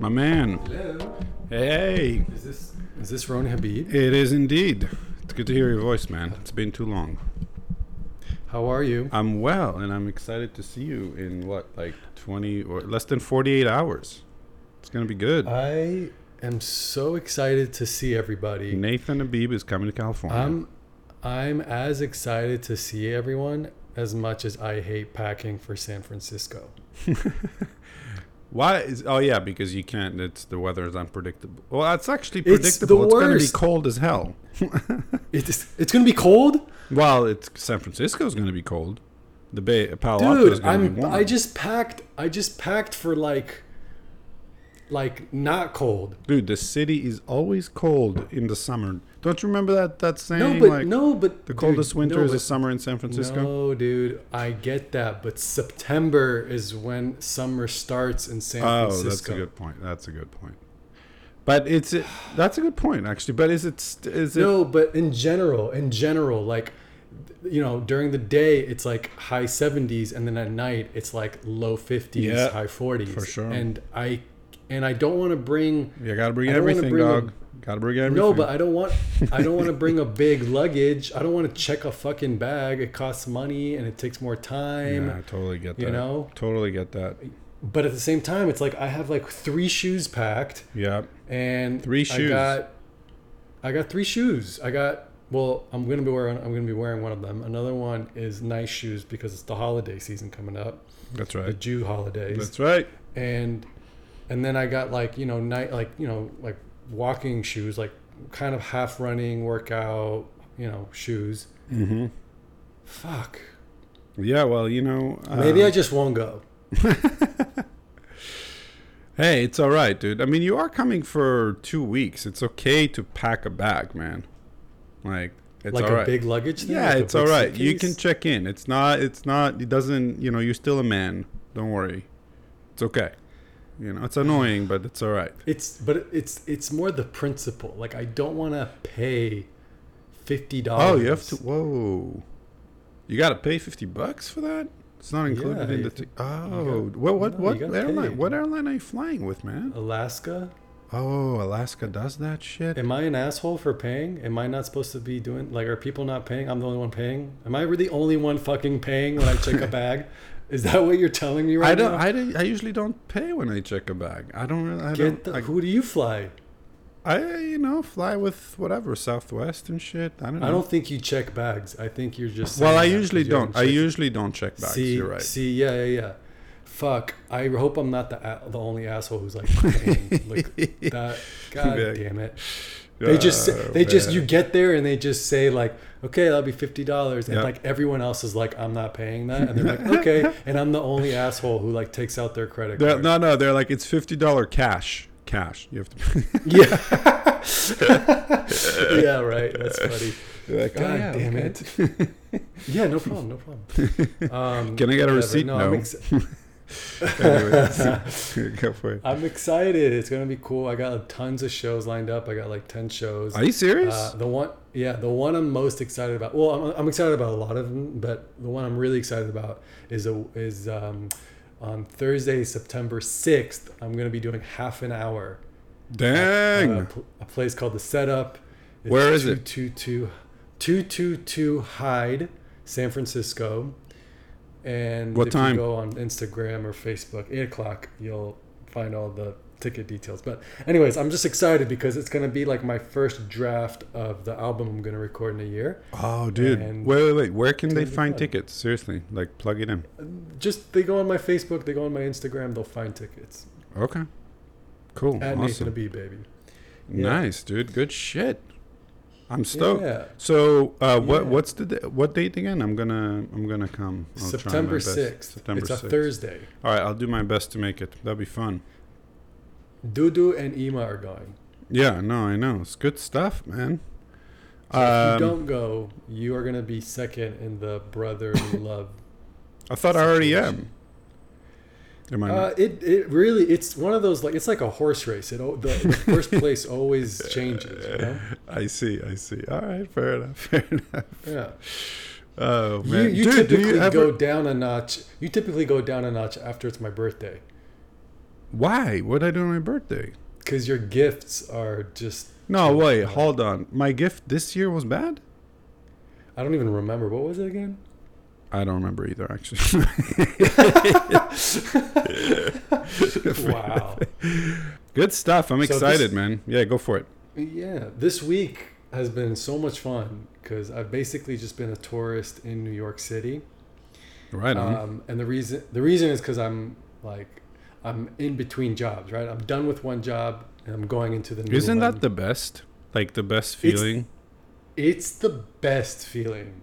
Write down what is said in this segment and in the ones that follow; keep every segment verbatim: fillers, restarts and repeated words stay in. my man. Hello. Hey. Is this is this Ron Habib? It is indeed. It's good to hear your voice, man. It's been too long. How are you? I'm well, and I'm excited to see you in what, like twenty or less than forty-eight hours. It's gonna be good. I am so excited to see everybody. Nathan Habib is coming to California. I'm, I'm as excited to see everyone as much as I hate packing for San Francisco. Why is oh yeah because you can't. It's the weather is unpredictable. Well, that's actually predictable. It's, the it's worst. Gonna be cold as hell. it's it's gonna be cold. Well, it's San Francisco is gonna be cold. The Bay Palo Alto is gonna I'm, be warm. I just packed. I just packed for like. Like not cold, dude. The city is always cold in the summer. Don't you remember that that saying? No, but like, no, but the coldest dude, winter no, is the summer in San Francisco. No, dude, I get that, but September is when summer starts in San oh, Francisco. Oh, that's a good point. That's a good point. But it's it, that's a good point actually. But is it is it? No, but in general, in general, like you know, during the day it's like high seventies, and then at night it's like low fifties, yeah, high forties, for sure. And I. And I don't want to bring. You gotta bring everything, bring dog. A, gotta bring everything. No, but I don't want. I don't want to bring a big luggage. I don't want to check a fucking bag. It costs money and it takes more time. Yeah, I totally get that. You know, totally get that. But at the same time, it's like I have like three shoes packed. Yeah. And three shoes. I got. I got three shoes. I got. Well, I'm gonna be wearing. I'm gonna be wearing one of them. Another one is nice shoes because it's the holiday season coming up. That's right. The Jew holidays. That's right. And. And then I got like, you know, night, like, you know, like walking shoes, like kind of half running workout, you know, shoes. Mm-hmm. Fuck. Yeah. Well, you know, uh, maybe I just won't go. Hey, it's all right, dude. I mean, you are coming for two weeks. It's okay to pack a bag, man. Like, it's like all right. Like a big luggage thing? Yeah, like it's all right. Suitcase? You can check in. It's not, it's not, it doesn't, you know, you're still a man. Don't worry. It's okay. You know, it's annoying, but it's all right. It's but it's it's more the principle. Like I don't want to pay fifty dollars. Oh, you have to. Whoa, you got to pay fifty bucks for that. It's not included yeah, in the. T- oh, gotta, well, what no, what airline? Pay. What airline are you flying with, man? Alaska. Oh, Alaska does that shit. Am I an asshole for paying? Am I not supposed to be doing? Like, are people not paying? I'm the only one paying. Am I really the only one fucking paying when I check a bag? Is that what you're telling me right I don't, now? I don't. I usually don't pay when I check a bag. I don't. I Get don't the, I, who do you fly? I you know fly with whatever Southwest and shit. I don't. know. I don't think you check bags. I think you're just. Well, I usually don't. I usually don't check bags. See, you're right. See, yeah, yeah, yeah. Fuck. I hope I'm not the the only asshole who's like paying. Like that. God yeah. damn it. They just, uh, they just, man. You get there and they just say like, okay, that'll be fifty dollars, and yep. like everyone else is like, I'm not paying that, and they're like, okay, and I'm the only asshole who like takes out their credit they're, card. No, no, they're like, it's fifty dollar cash, cash. You have to. yeah. yeah, right. That's funny. You're like, God oh, yeah, damn okay. it. yeah, no problem, no problem. Um, Can I get whatever. a receipt? No. no. I'm ex- Go for it. I'm excited. It's gonna be cool. I got like, tons of shows lined up. I got like ten shows. Are you serious? Uh, the one, yeah, the one I'm most excited about. Well, I'm, I'm excited about a lot of them, but the one I'm really excited about is a, is um, on Thursday, September sixth. I'm gonna be doing half an hour. Dang. At, uh, a place called The Setup. It's Where is it? two two two two two two Hyde, San Francisco. And what if time? You go on Instagram or Facebook, eight o'clock, you'll find all the ticket details. But anyways, I'm just excited because it's going to be like my first draft of the album I'm going to record in a year. Oh, dude. And wait, wait, wait. Where can they find fun. tickets? Seriously, like plug it in. Just they go on my Facebook, they go on my Instagram, they'll find tickets. Okay. Cool. At awesome. Nathan Habib, baby. Yeah. Nice, dude. Good shit. I'm stoked. Yeah. So, uh, what yeah. what's the day, what date again? I'm gonna I'm gonna come. I'll September sixth. September sixth. It's a Thursday. All right, I'll do my best to make it. That'll be fun. Dudu and Ima are going. Yeah, no, I know. It's good stuff, man. So um, if you don't go, you are gonna be second in the brotherly love. I thought situation. I already am. Am I uh, it it really it's one of those like it's like a horse race. It the, the first place always changes. You know? I see, I see. All right, fair enough, fair enough. Yeah. Oh man, you, you Dude, typically do you ever... go down a notch. You typically go down a notch after it's my birthday. Why? What did I do on my birthday? Because your gifts are just... No, wait. Bad. Hold on. My gift this year was bad? I don't even remember. What was it again? I don't remember either, actually. Wow. Good stuff. I'm so excited, this, man. Yeah, go for it. Yeah. This week has been so much fun because I've basically just been a tourist in New York City. Right on. Um, and the reason the reason is because I'm like... I'm in between jobs, right? I'm done with one job and I'm going into the new one. Isn't that the best? Like the best feeling? It's, it's the best feeling.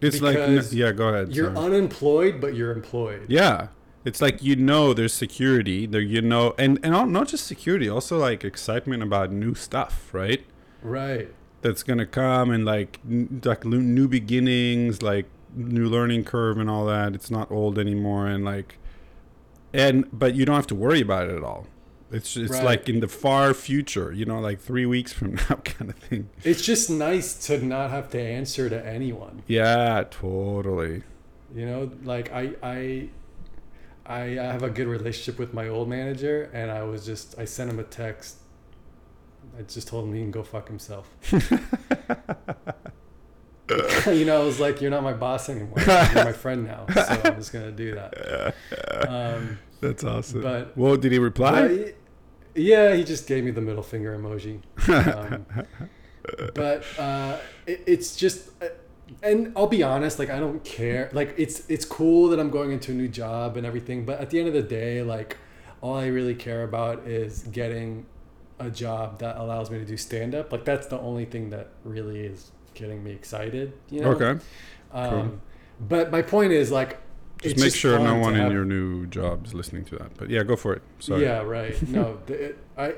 It's like, yeah, go ahead. You're sorry. Unemployed, but you're employed. Yeah. It's like, you know, there's security there, you know, and, and not just security, also like excitement about new stuff, right? Right. That's going to come and like, like new beginnings, like new learning curve and all that. It's not old anymore. And like, And but you don't have to worry about it at all. It's it's right. Like in the far future, you know, like three weeks from now kind of thing. It's just nice to not have to answer to anyone. Yeah, totally. You know, like I I I have a good relationship with my old manager, and I was just I sent him a text. I just told him he can go fuck himself. You know, I was like, you're not my boss anymore. You're my friend now. So I'm just going to do that. Um, That's awesome. But well, did he reply? He, yeah, he just gave me the middle finger emoji. Um, but uh, it, it's just, and I'll be honest, like, I don't care. Like, it's, it's cool that I'm going into a new job and everything. But at the end of the day, like, all I really care about is getting a job that allows me to do stand-up. Like, that's the only thing that really is getting me excited, you know. Okay. Um cool. But my point is, like, just it's make just sure no one in have... your new job is listening to that, but yeah, go for it. Sorry. Yeah, right. No, it, i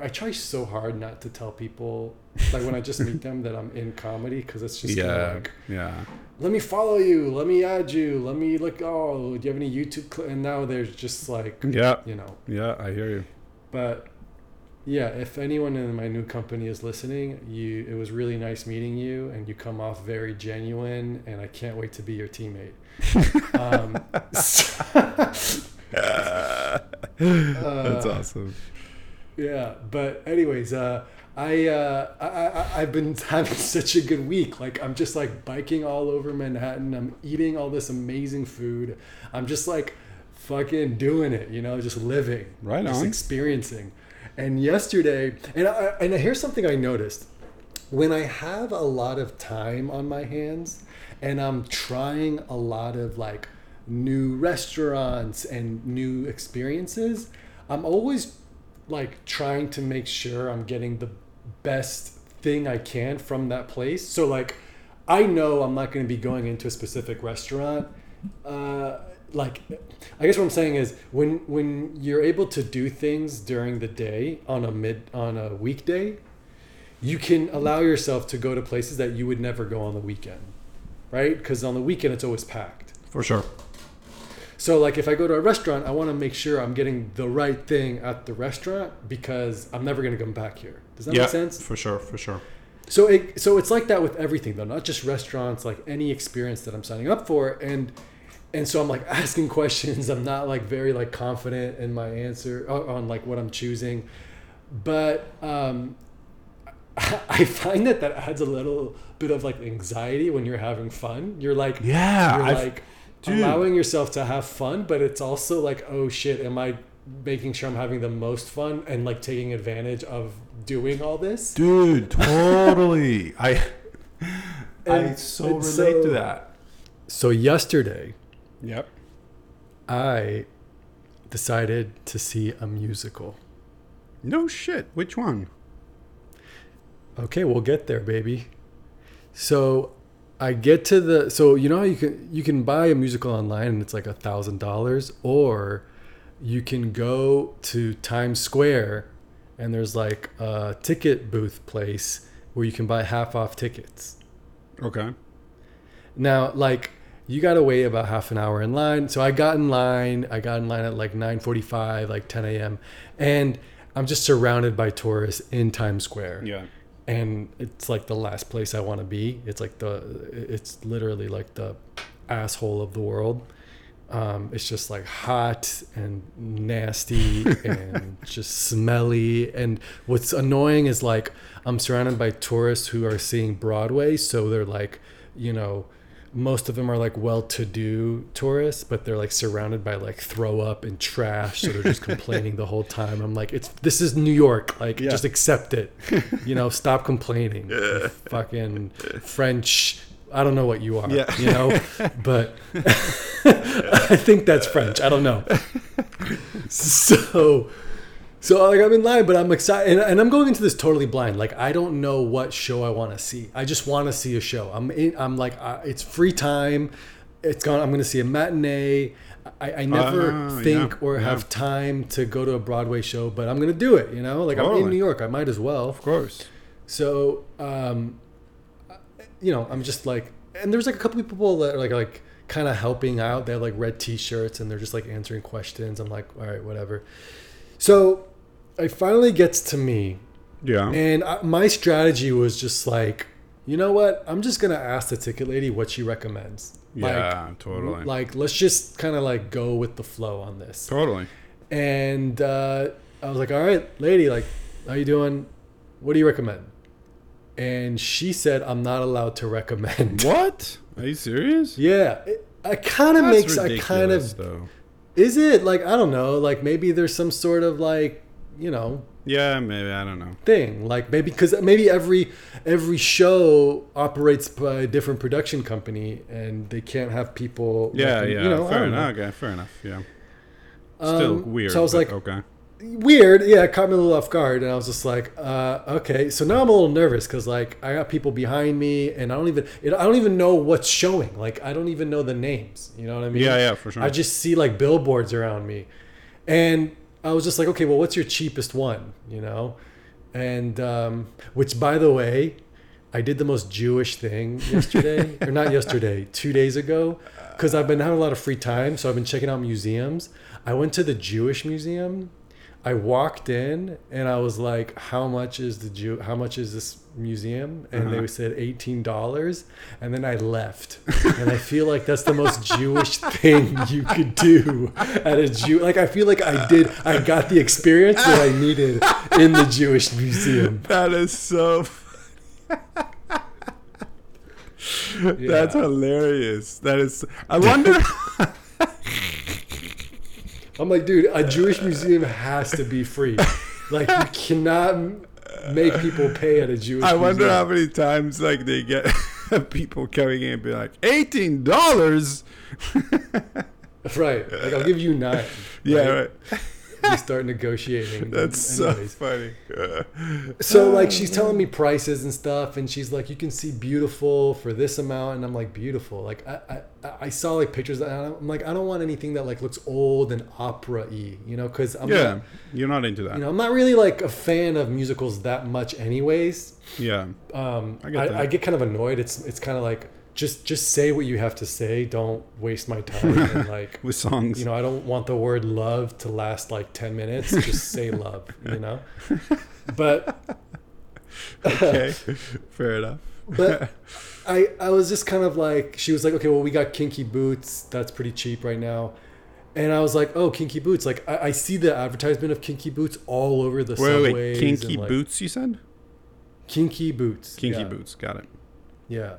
i try so hard not to tell people, like, when I just meet them that I'm in comedy, because it's just yeah like, yeah let me follow you, let me add you, let me like, oh, do you have any YouTube cl-? And now there's just like, yeah, you know. Yeah, I hear you. But yeah, if anyone in my new company is listening, you it was really nice meeting you, and you come off very genuine, and I can't wait to be your teammate. Um, That's uh, awesome. Yeah, but anyways, uh, I, uh, I, I, I've been having such a good week. Like, I'm just like biking all over Manhattan. I'm eating all this amazing food. I'm just like fucking doing it, you know, just living. Right on. Just experiencing. And yesterday, and I, and here's something I noticed. When I have a lot of time on my hands and I'm trying a lot of like new restaurants and new experiences, I'm always like trying to make sure I'm getting the best thing I can from that place. So like, I know I'm not going to be going into a specific restaurant. Uh, Like, I guess what I'm saying is when when you're able to do things during the day on a mid on a weekday, you can allow yourself to go to places that you would never go on the weekend, right? Because on the weekend it's always packed. For sure. So like if I go to a restaurant, I want to make sure I'm getting the right thing at the restaurant because I'm never going to come back here. Does that yeah, make sense? For sure, for sure. So it so it's like that with everything though, not just restaurants, like any experience that I'm signing up for. And. And so I'm like asking questions. I'm not like very like confident in my answer on like what I'm choosing. But um, I find that that adds a little bit of like anxiety when you're having fun. You're like, yeah, you're I've, like dude. allowing yourself to have fun. But it's also like, oh shit, am I making sure I'm having the most fun and like taking advantage of doing all this? Dude, totally. I, and I so relate so, to that. So yesterday... Yep. I decided to see a musical. No shit. Which one? Okay, we'll get there, baby. So I get to the so you know how you can you can buy a musical online and it's like a thousand dollars, or you can go to Times Square and there's like a ticket booth place where you can buy half off tickets. Okay. Now like you got to wait about half an hour in line. So I got in line. I got in line at like nine forty-five, like ten a.m. And I'm just surrounded by tourists in Times Square. Yeah. And it's like the last place I want to be. It's like the, it's literally like the asshole of the world. Um, it's just like hot and nasty and just smelly. And what's annoying is like I'm surrounded by tourists who are seeing Broadway. So they're like, you know, most of them are like well-to-do tourists, but they're like surrounded by like throw up and trash. So they're just complaining the whole time. I'm like, it's this is New York. Like, yeah. Just accept it. You know, stop complaining. Yeah. Fucking French. I don't know what you are, yeah. You know, but I think that's French. I don't know. So, so like I'm in line, but I'm excited. And, and I'm going into this totally blind. Like, I don't know what show I want to see. I just want to see a show. I'm in, I'm like, uh, it's free time. It's gone. I'm going to see a matinee. I, I never uh, think yeah, or yeah. have time to go to a Broadway show, but I'm going to do it. You know, like totally. I'm in New York. I might as well. Of course. So, um, you know, I'm just like, and there's like a couple of people that are like, like kind of helping out. They have like red t-shirts and they're just like answering questions. I'm like, all right, whatever. So it finally gets to me. Yeah. And I, my strategy was just like, you know what? I'm just going to ask the ticket lady what she recommends. Yeah, like, totally. Like, let's just kind of like go with the flow on this. Totally. And uh, I was like, all right, lady, like, how you doing? What do you recommend? And she said, I'm not allowed to recommend. What? Are you serious? Yeah. It, it kind of makes, I kind of, though. Is it like, I don't know, like maybe there's some sort of like, you know. Yeah, maybe. I don't know. Thing. Like maybe, because maybe every, every show operates by a different production company and they can't have people. Yeah, like, yeah. You know, fair enough. Know. Okay, fair enough. Yeah. Still um, weird. So I was like, okay. Weird, yeah, it caught me a little off guard, and I was just like, uh, okay. So now I'm a little nervous because like I got people behind me, and I don't even it, I don't even know what's showing. Like I don't even know the names. You know what I mean? Yeah, yeah, for sure. I just see like billboards around me, and I was just like, okay, well, what's your cheapest one? You know, and um, which by the way, I did the most Jewish thing yesterday, or not yesterday, two days ago, because I've been having a lot of free time, so I've been checking out museums. I went to the Jewish museum. I walked in and I was like, how much is the Jew? How much is this museum? And uh-huh. They said eighteen dollars. And then I left. And I feel like that's the most Jewish thing you could do at a Jew. Like, I feel like I did. I got the experience that I needed in the Jewish museum. That is so funny. That's yeah. hilarious. That is. I wonder. I'm like, dude, a Jewish museum has to be free. Like, you cannot make people pay at a Jewish museum. I wonder museum. How many times, like, they get people coming in and be like, eighteen dollars? Right. Like, I'll give you nine. Right? Yeah, right. You start negotiating. That's anyways. So funny. So, like, she's telling me prices and stuff, and she's like, you can see beautiful for this amount. And I'm like, beautiful. Like, I I, I saw, like, pictures. And I'm like, I don't want anything that, like, looks old and opera-y, you know? Because I'm Yeah, like, you're not into that. You know, I'm not really, like, a fan of musicals that much anyways. Yeah. Um, I get I, that. I get kind of annoyed. It's, it's kind of like... Just just say what you have to say. Don't waste my time. And like with songs. You know, I don't want the word love to last like ten minutes. Just say love, you know? But okay. Fair enough. But I I was just kind of like, she was like, okay, well, we got Kinky Boots. That's pretty cheap right now. And I was like, oh, Kinky Boots. Like I, I see the advertisement of Kinky Boots all over the subways. Wait, wait, Kinky and, Boots, like, you said? Kinky Boots. Kinky yeah. Boots, got it. Yeah.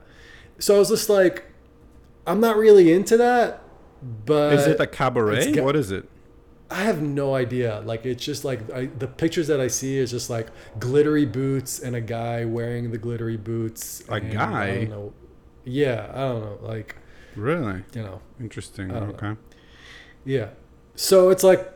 So I was just like, I'm not really into that, but... Is it a cabaret? Got, what is it? I have no idea. Like, it's just like, I, the pictures that I see is just like glittery boots and a guy wearing the glittery boots. A and, guy? I don't know. Yeah, I don't know. Like... Really? You know. Interesting. Okay. Know. Yeah. So it's like...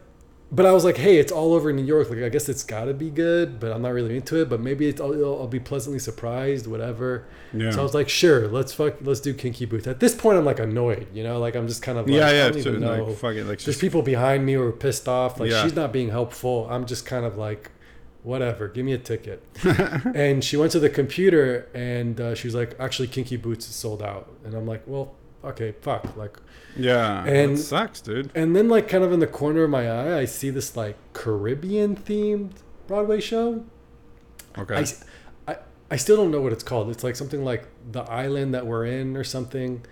But I was like, hey, it's all over New York. Like, I guess it's got to be good, but I'm not really into it. But maybe it's, I'll, I'll be pleasantly surprised, whatever. Yeah. So I was like, sure, let's fuck, let's do Kinky Boots. At this point, I'm like annoyed, you know? Like, I'm just kind of like, yeah, yeah, I don't so, even know. Like, fuck it. Like, there's people behind me who are pissed off. Like, yeah. She's not being helpful. I'm just kind of like, whatever, give me a ticket. And she went to the computer and uh, she was like, actually, Kinky Boots is sold out. And I'm like, well, okay, fuck. Like, yeah, and that sucks, dude. And then, like, kind of in the corner of my eye, I see this like Caribbean themed Broadway show. Okay. I, I, I still don't know what it's called. It's like something like The Island That We're In or something.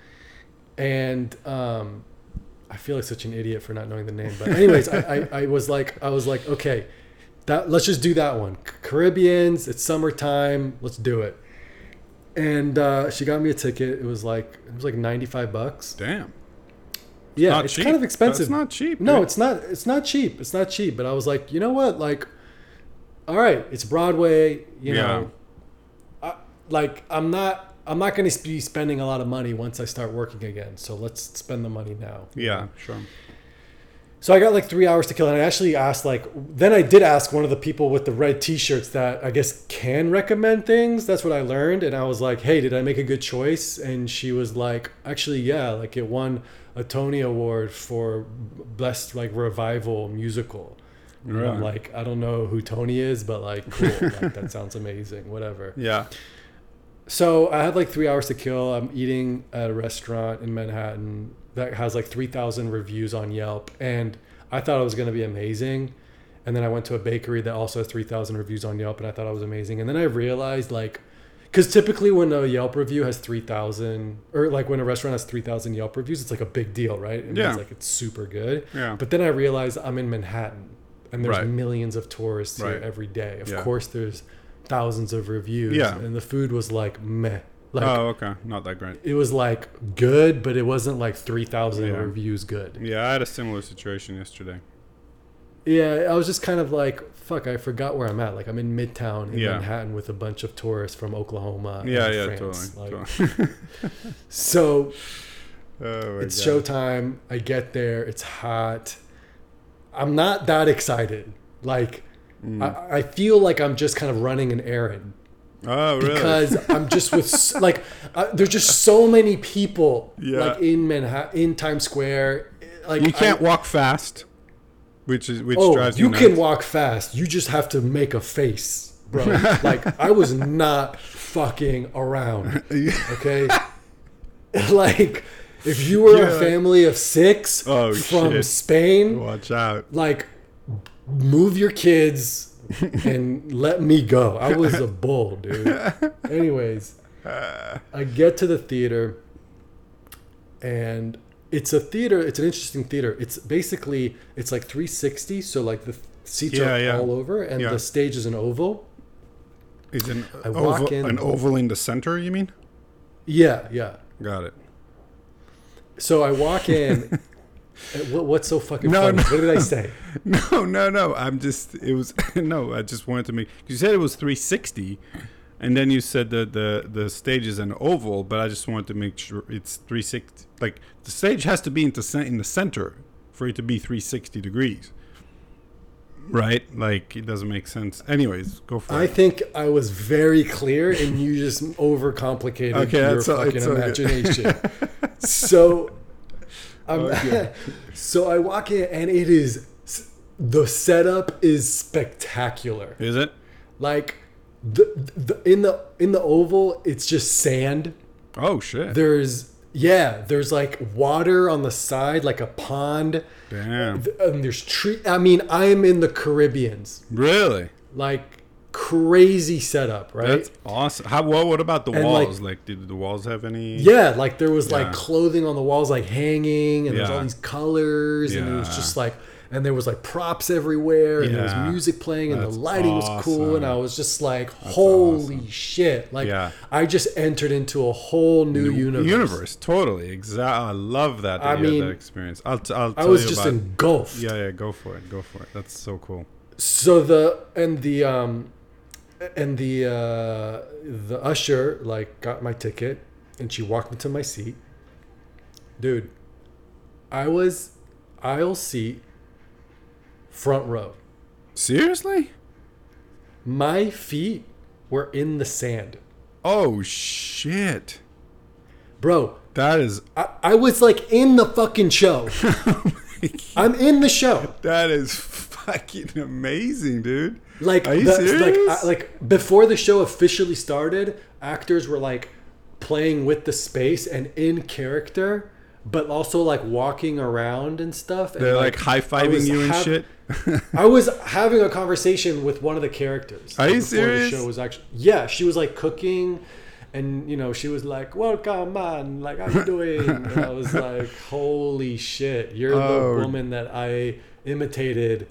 And um, I I feel like such an idiot for not knowing the name. But anyways, I, I, I was like, I was like, okay, that let's just do that one. Caribbeans, it's summertime, let's do it. And uh, she got me a ticket. It was like it was like ninety-five bucks. Damn. Yeah, not it's cheap. Kind of expensive. It's not cheap. No, dude. it's not. It's not cheap. It's not cheap. But I was like, you know what? Like, all right, it's Broadway. You yeah. know, I, like I'm not. I'm not going to be spending a lot of money once I start working again. So let's spend the money now. Yeah, sure. So I got like three hours to kill. And I actually asked like, then I did ask one of the people with the red t-shirts that I guess can recommend things. That's what I learned. And I was like, hey, did I make a good choice? And she was like, actually, yeah, like it won a Tony Award for best like revival musical. Right. And I'm like, I don't know who Tony is, but like, cool. Like, that sounds amazing. Whatever. Yeah. So I had like three hours to kill. I'm eating at a restaurant in Manhattan that has like three thousand reviews on Yelp. And I thought it was going to be amazing. And then I went to a bakery that also has three thousand reviews on Yelp. And I thought it was amazing. And then I realized like, because typically when a Yelp review has three thousand, or like when a restaurant has three thousand Yelp reviews, it's like a big deal, right? It yeah. means like it's super good. Yeah. But then I realized I'm in Manhattan and there's right. millions of tourists right. here every day. Of yeah. course there's thousands of reviews yeah. and the food was like meh, like oh okay, not that great. It was like good, but it wasn't like three thousand yeah. reviews good. Yeah, I had a similar situation yesterday. Yeah, I was just kind of like, fuck, I forgot where I'm at. Like I'm in Midtown in yeah. Manhattan with a bunch of tourists from Oklahoma yeah and yeah France. Totally, like, totally. So oh it's God. Showtime. I get there, it's hot. I'm not that excited. Like Mm. I, I feel like I'm just kind of running an errand. Oh, really? Because I'm just with like uh, there's just so many people yeah. like in Manhattan, in Times Square. Like you can't I, walk fast, which is which oh, drives you. You can walk fast. You just have to make a face, bro. Like I was not fucking around. Okay, like if you were yeah. a family of six oh, from shit. Spain, watch out. Like. Move your kids and let me go. I was a bull, dude. Anyways, I get to the theater and it's a theater. It's an interesting theater. It's basically, it's like three sixty. So like the seats yeah, are yeah. all over and yeah. the stage is an oval. Is an, I walk oval, in, an oval in the center, you mean? Yeah, yeah. Got it. So I walk in. What's so fucking no, funny? No. What did I say? No, no, no. I'm just, it was, no, I just wanted to make, you said it was three sixty, and then you said that the, the stage is an oval, but I just wanted to make sure it's three sixty. Like, the stage has to be in the, in the center for it to be three sixty degrees. Right? Like, it doesn't make sense. Anyways, go for I it. I think I was very clear, and you just overcomplicated okay, your that's fucking all, that's imagination. So... I'm, okay. So I walk in and it is, the setup is spectacular. Is it? Like the, the in the in the oval, it's just sand. Oh shit. There's yeah, there's like water on the side, like a pond. Damn. And there's tree. I mean, I am in the Caribbeans. Really? Like crazy setup, right? That's awesome. How well, what about the and walls? Like, like did the walls have any yeah like there was yeah. like clothing on the walls like hanging and yeah. there's all these colors yeah. and it was just like and there was like props everywhere and yeah. there was music playing and that's the lighting awesome. Was cool and I was just like that's holy awesome. Shit like yeah. I just entered into a whole new, new universe universe totally exactly I love that, that I mean that experience I'll, t- I'll tell I was you just about engulfed yeah yeah go for it go for it that's so cool so the and the um And the uh, the usher like got my ticket, and she walked me to my seat. Dude, I was aisle seat, front row. Seriously? My feet were in the sand. Oh shit, bro! That is. I, I was like in the fucking show. I'm in the show. That is fucking amazing, dude. Like, are you the, serious? Like, I, like before the show officially started, actors were like playing with the space and in character, but also like walking around and stuff. And they're like, like high-fiving you and ha- shit. I was having a conversation with one of the characters. Are you serious? The show was actually, yeah, she was like cooking. And, you know, she was like, welcome, man. Like, how you doing? And I was like, holy shit. You're oh. the woman that I imitated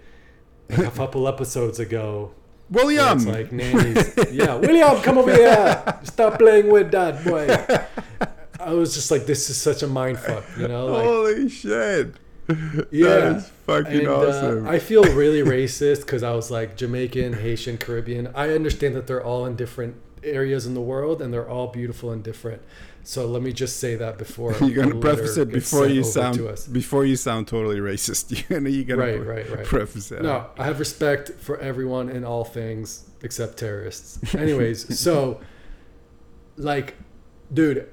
a couple episodes ago. William. It's like, nannies. Yeah, William, come over here. Stop playing with that, boy. I was just like, this is such a mind fuck, you know? Like, holy shit. Yeah. That is fucking and, awesome. Uh, I feel really racist because I was like Jamaican, Haitian, Caribbean. I understand that they're all in different areas in the world and they're all beautiful and different. So let me just say that before you're gonna preface it before you sound before you sound totally racist. You know, you gotta right, pre- right, right. preface it. No, I have respect for everyone in all things except terrorists. Anyways, so like, dude,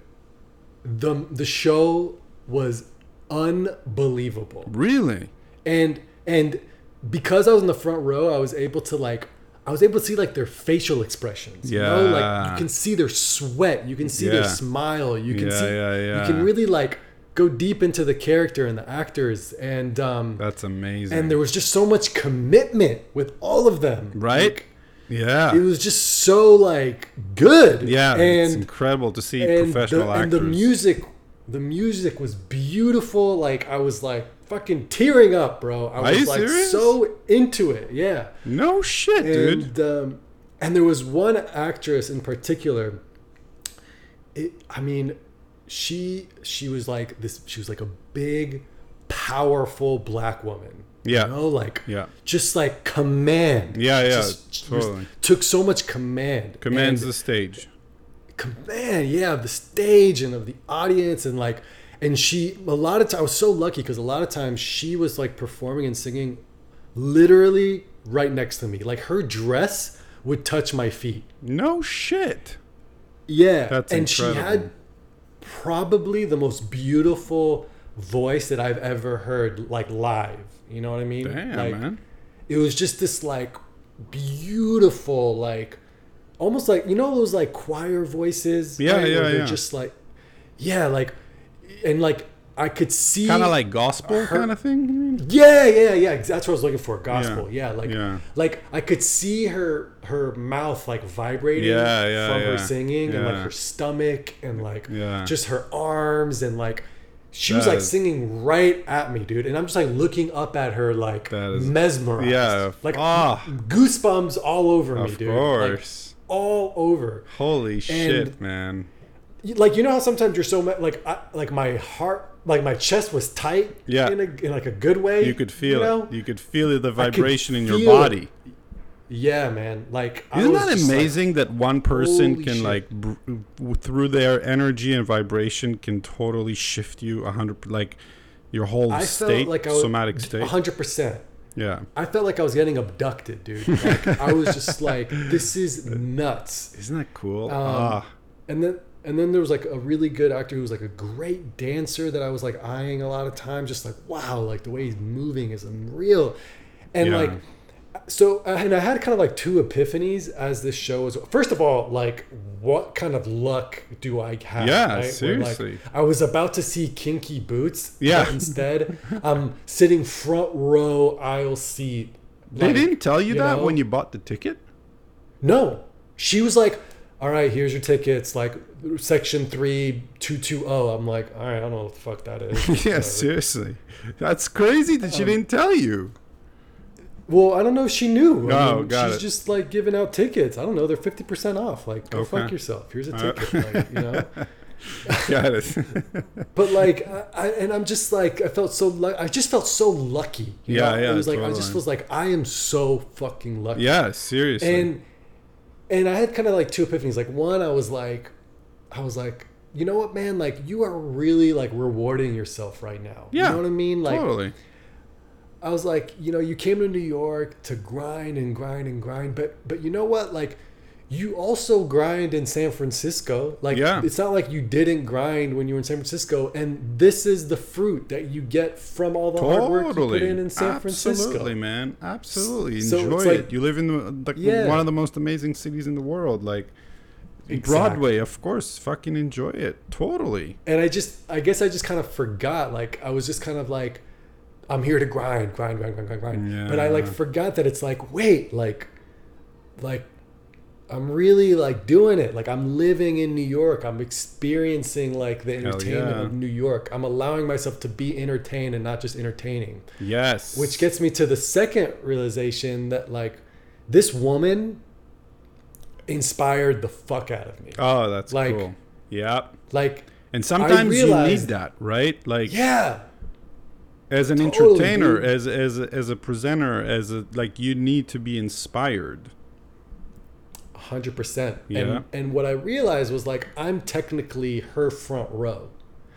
the the show was unbelievable. Really? And and because I was in the front row, I was able to like. I was able to see like their facial expressions. Yeah. You know? Like you can see their sweat. You can see yeah. their smile. You can yeah, see yeah, yeah. you can really like go deep into the character and the actors. And um that's amazing. And there was just so much commitment with all of them. Right? Like, yeah. It was just so like good. Yeah. And it's incredible to see and professional the, actors. And the music the music was beautiful. Like I was like fucking tearing up, bro. I was like serious? So into it. Yeah. No shit, and, dude. Um, and there was one actress in particular. It, I mean, she she was like this. She was like a big, powerful black woman. Yeah. You know, like yeah. just like command. Yeah, yeah. Just, totally. Just took so much command. Commands and, the stage. Command, yeah, of the stage and of the audience and like. And she, a lot of times, I was so lucky because a lot of times she was like performing and singing literally right next to me. Like her dress would touch my feet. No shit. Yeah. That's and incredible. She had probably the most beautiful voice that I've ever heard, like live. You know what I mean? Damn, like, man. It was just this like beautiful, like almost like, you know, those like choir voices? Yeah, right? Yeah, where they're yeah. just like, yeah, like. And like I could see kind of like gospel her, kind of thing. Yeah, yeah, yeah. That's what I was looking for. Gospel. Yeah, yeah like yeah. like I could see her her mouth like vibrating yeah, yeah, from yeah. her singing yeah. and like her stomach and like yeah. just her arms and like she that was like is, singing right at me, dude. And I'm just like looking up at her like is, mesmerized. Yeah. Like ah, goosebumps all over me, dude. Of course. Like, all over. Holy and, shit, man. Like, you know how sometimes you're so like I, like my heart, like my chest was tight yeah. in, a, in like a good way. You could feel you know? it. You could feel the vibration in your body. It. Yeah, man. Like, isn't that amazing like, that one person can shit. like br- through their energy and vibration can totally shift you a hundred like your whole I state, like I was, somatic state. A hundred percent. Yeah. I felt like I was getting abducted, dude. Like, I was just like, this is nuts. Isn't that cool? Um, ah. And then. And then there was like a really good actor who was like a great dancer that I was like eyeing a lot of times, just like, wow, like the way he's moving is unreal. And yeah. like, so, and I had kind of like two epiphanies as this show was, first of all, like what kind of luck do I have? Yeah, right? Seriously. Like, I was about to see Kinky Boots. Yeah. But instead, I'm sitting front row aisle seat. They like, didn't tell you, you that know? When you bought the ticket? No. She was like, all right, here's your tickets, like section three two two zero. I'm like, all right, I don't know what the fuck that is. Yeah, seriously. That's crazy that um, she didn't tell you. Well, I don't know if she knew. Oh, I mean, got she's it. Just like giving out tickets. I don't know. They're fifty percent off. Like, go okay. fuck yourself. Here's a ticket. Uh, like, you know? Got it. But like, I, I, and I'm just like, I felt so lucky. I just felt so lucky. You yeah, know? Yeah. It was like, totally. I just was like, I am so fucking lucky. Yeah, seriously. And, And I had kind of like two epiphanies. Like one, I was like, I was like, you know what, man? Like you are really like rewarding yourself right now. Yeah, you know what I mean? Like, totally. I was like, you know, you came to New York to grind and grind and grind, but but you know what? Like, you also grind in San Francisco. Like, yeah. It's not like you didn't grind when you were in San Francisco. And this is the fruit that you get from all the totally. hard work you put in in San Absolutely, Francisco. Absolutely, man. Absolutely. Enjoy so like, it. You live in the, the, yeah. one of the most amazing cities in the world. Like, exactly. Broadway, of course. Fucking enjoy it. Totally. And I just, I guess I just kind of forgot. Like, I was just kind of like, I'm here to grind, grind, grind, grind, grind, grind. Yeah. But I like forgot that it's like, wait, like, like, I'm really like doing it. Like I'm living in New York. I'm experiencing like the entertainment yeah. of New York. I'm allowing myself to be entertained and not just entertaining. Yes. Which gets me to the second realization that like this woman inspired the fuck out of me. Oh, that's like, cool. Yeah. Like, and sometimes realized, you need that, right? Like, yeah. As an totally, entertainer, dude. as as as a presenter, as a, like you need to be inspired. one hundred percent. Yeah. And, and what I realized was like I'm technically her front row.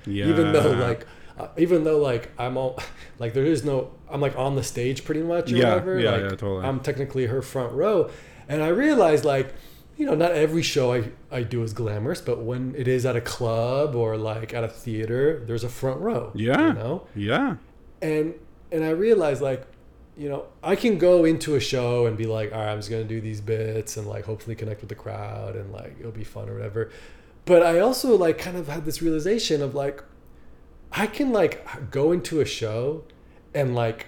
Yeah. Even though like uh, even though like I'm all like there is no I'm like on the stage pretty much or yeah, whatever. Yeah, like, yeah, totally. I'm technically her front row. And I realized like, you know, not every show I, I do is glamorous, but when it is at a club or like at a theater, there's a front row. Yeah. You know? Yeah. And and I realized like, you know, I can go into a show and be like, all right, I'm just going to do these bits and like hopefully connect with the crowd and like it'll be fun or whatever. But I also like kind of had this realization of like, I can like go into a show and like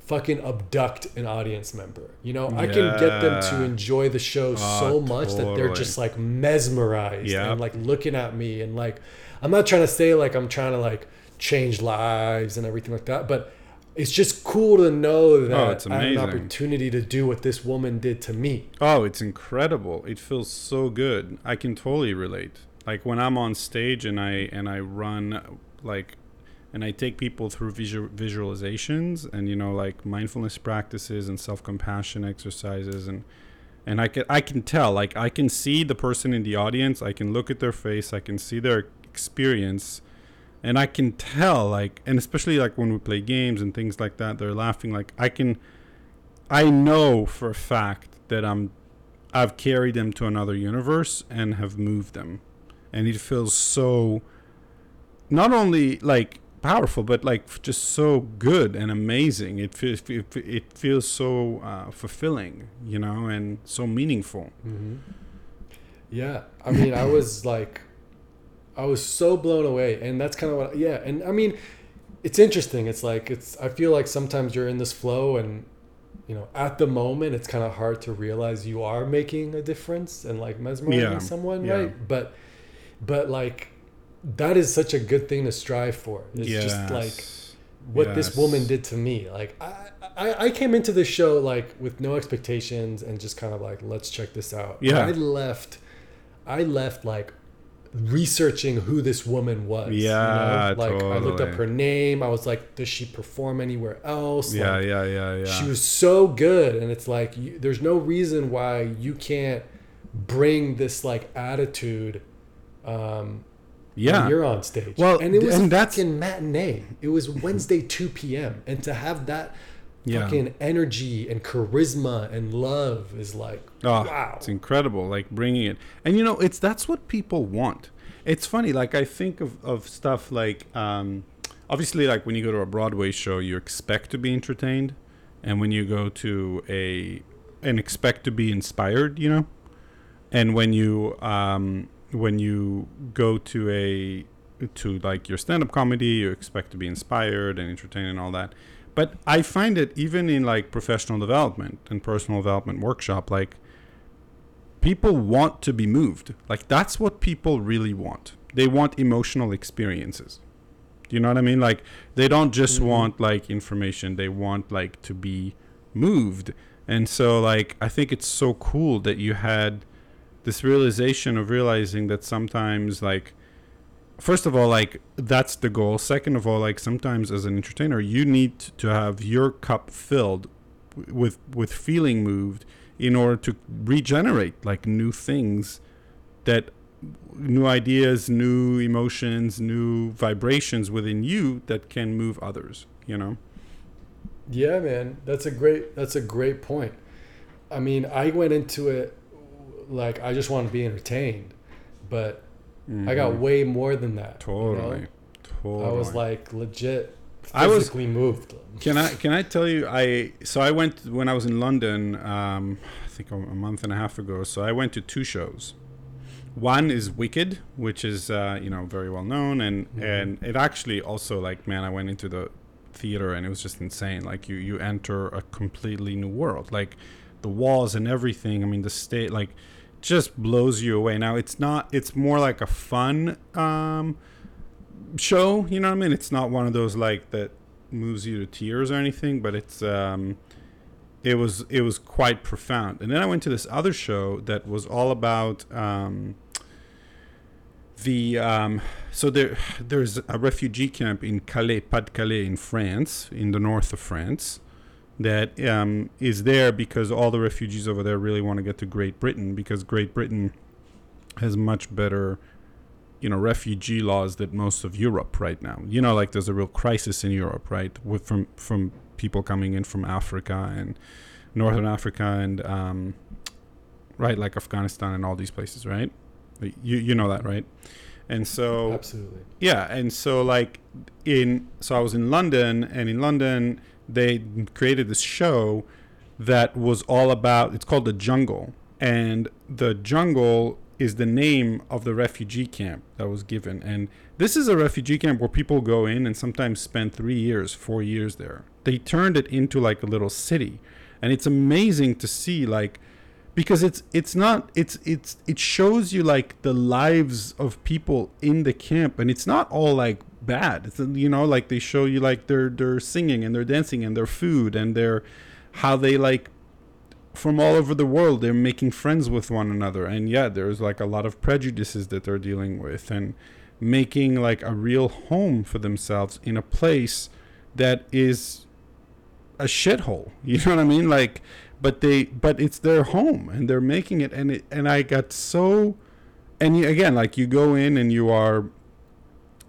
fucking abduct an audience member. You know, yeah. I can get them to enjoy the show oh, so much totally. that they're just like mesmerized yep. and like looking at me. And like, I'm not trying to say like I'm trying to like change lives and everything like that, but it's just cool to know that oh, I had an opportunity to do what this woman did to me. Oh, it's incredible. It feels so good. I can totally relate. Like when I'm on stage and I and I run like and I take people through visual, visualizations and, you know, like mindfulness practices and self-compassion exercises. And and I can, I can tell, like I can see the person in the audience. I can look at their face. I can see their experience. And I can tell, like, and especially like when we play games and things like that, they're laughing. Like I can, I know for a fact that I'm, I've carried them to another universe and have moved them. And it feels so, not only like powerful, but like just so good and amazing. It feels, it feels so uh, fulfilling, you know, and so meaningful. Mm-hmm. Yeah. I mean, I was like, I was so blown away, and that's kind of what, yeah. And I mean, it's interesting. It's like, it's, I feel like sometimes you're in this flow and, you know, at the moment, it's kind of hard to realize you are making a difference and like mesmerizing yeah. someone, yeah. right? But, but like, that is such a good thing to strive for. It's yes. just like what yes. this woman did to me. Like I, I, I came into this show like with no expectations and just kind of like, let's check this out. Yeah. I left, I left like, researching who this woman was. Yeah, you know? Like totally. I looked up her name. I was like, does she perform anywhere else? Yeah, like, yeah, yeah, yeah. She was so good, and it's like you, there's no reason why you can't bring this like attitude. Um, yeah, when you're on stage. Well, and it was and fucking matinee. It was Wednesday two p.m. and to have that yeah. fucking energy and charisma and love is like oh, wow, it's incredible. Like bringing it, and you know, it's that's what people want. It's funny, like I think of of stuff like um obviously like when you go to a Broadway show, you expect to be entertained, and when you go to a and expect to be inspired, you know, and when you um when you go to a to like your stand-up comedy, you expect to be inspired and entertained and all that. But I find it even in like professional development and personal development workshop, like people want to be moved. Like that's what people really want. They want emotional experiences. Do you know what I mean? Like they don't just mm-hmm. want like information. They want like to be moved. And so like, I think it's so cool that you had this realization of realizing that sometimes like, first of all, like that's the goal. Second of all, like sometimes as an entertainer, you need to have your cup filled with with feeling moved in order to regenerate like new things, that new ideas, new emotions, new vibrations within you that can move others, you know? Yeah, man, that's a great, that's a great point. I mean, I went into it like I just want to be entertained, but mm-hmm. I got way more than that. Totally, you know? Totally. I was like legit physically I was, moved. Can I can I tell you? I so I went when I was in London. Um, I think a month and a half ago. So I went to two shows. One is Wicked, which is uh, you know very well known, and mm-hmm. and it actually also like man, I went into the theater and it was just insane. Like you you enter a completely new world. Like the walls and everything. I mean the state like. just blows you away. Now it's not, it's more like a fun um, show, you know what I mean? It's not one of those like that moves you to tears or anything, but it's um, it was it was quite profound. And then I went to this other show that was all about um, the um, so there there's a refugee camp in Calais, Pas-de-Calais in France, in the north of France. That um, is there because all the refugees over there really want to get to Great Britain because Great Britain has much better, you know, refugee laws than most of Europe right now. You know, like there's a real crisis in Europe, right, with from from people coming in from Africa and Northern Africa and um, right, like Afghanistan and all these places, right? You you know that, right? And so absolutely, yeah. And so like in so I was in London, and in London they created this show that was all about, it's called The Jungle. And The Jungle is the name of the refugee camp that was given. And this is a refugee camp where people go in and sometimes spend three years, four years there. They turned it into like a little city. And it's amazing to see, like, because it's it's not, it's it's it shows you like the lives of people in the camp. And it's not all like bad. It's, you know, like they show you like their their singing and their dancing and their food and their how they like from all over the world they're making friends with one another. And yeah, there's like a lot of prejudices that they're dealing with and making like a real home for themselves in a place that is a shithole. You know what I mean? Like, but they but it's their home and they're making it. And it and I got so and you, again, like you go in and you are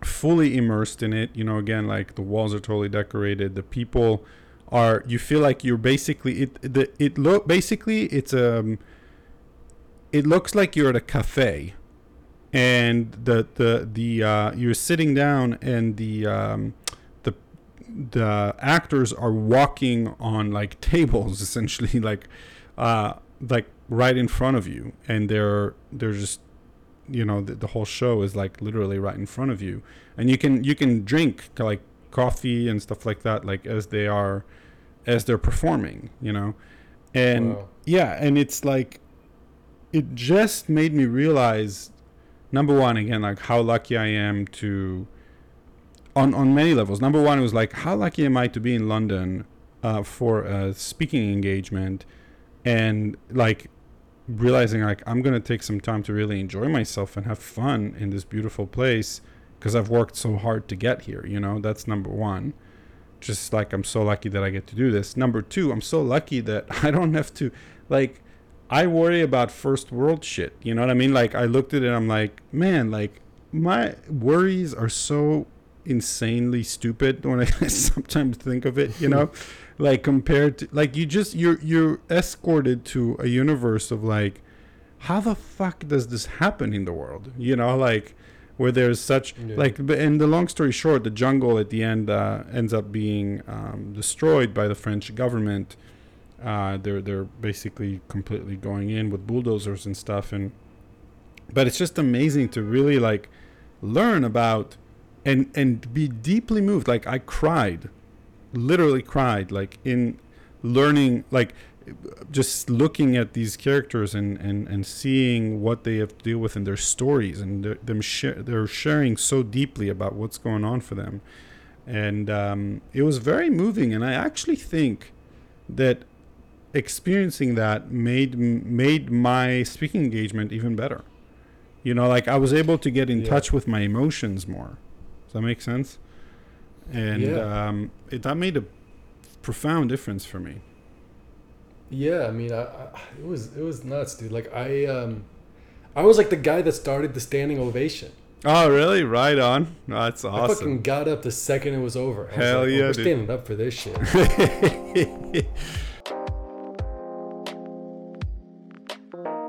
fully immersed in it, you know, again, like the walls are totally decorated, the people are, you feel like you're basically it the it look basically it's um it looks like you're at a cafe, and the the the uh you're sitting down and the um the the actors are walking on like tables essentially, like uh like right in front of you, and they're they're just, you know, the, the whole show is like literally right in front of you, and you can you can drink like coffee and stuff like that, like as they are as they're performing, you know. And wow. Yeah, and it's like it just made me realize, number one, again, like how lucky I am to on on many levels. Number one, it was like how lucky am I to be in London uh for a speaking engagement, and like realizing like I'm gonna take some time to really enjoy myself and have fun in this beautiful place because I've worked so hard to get here, you know. That's number one, just like I'm so lucky that I get to do this. Number two, I'm so lucky that I don't have to, like, I worry about first world shit, you know what I mean? Like I looked at it and I'm like, man, like my worries are so insanely stupid when I sometimes think of it, you know. Like compared to like you just you're you're escorted to a universe of like how the fuck does this happen in the world, you know, like where there's such yeah. like. And the long story short, The Jungle at the end uh, ends up being um, destroyed by the French government. uh, they're they're basically completely going in with bulldozers and stuff. And but it's just amazing to really like learn about and and be deeply moved. Like I cried literally cried like in learning, like just looking at these characters and and and seeing what they have to deal with in their stories, and they're, them share, they're sharing so deeply about what's going on for them. And um it was very moving. And I actually think that experiencing that made made my speaking engagement even better, you know. Like I was able to get in yeah. touch with my emotions more. Does that make sense? And yeah. um, it, that made a profound difference for me. Yeah, I mean, I, I, it was it was nuts, dude. Like I, um, I was like the guy that started the standing ovation. Oh, really? Right on. That's awesome. I fucking got up the second it was over. I Hell was like, yeah, oh, we're dude. Standing up for this shit.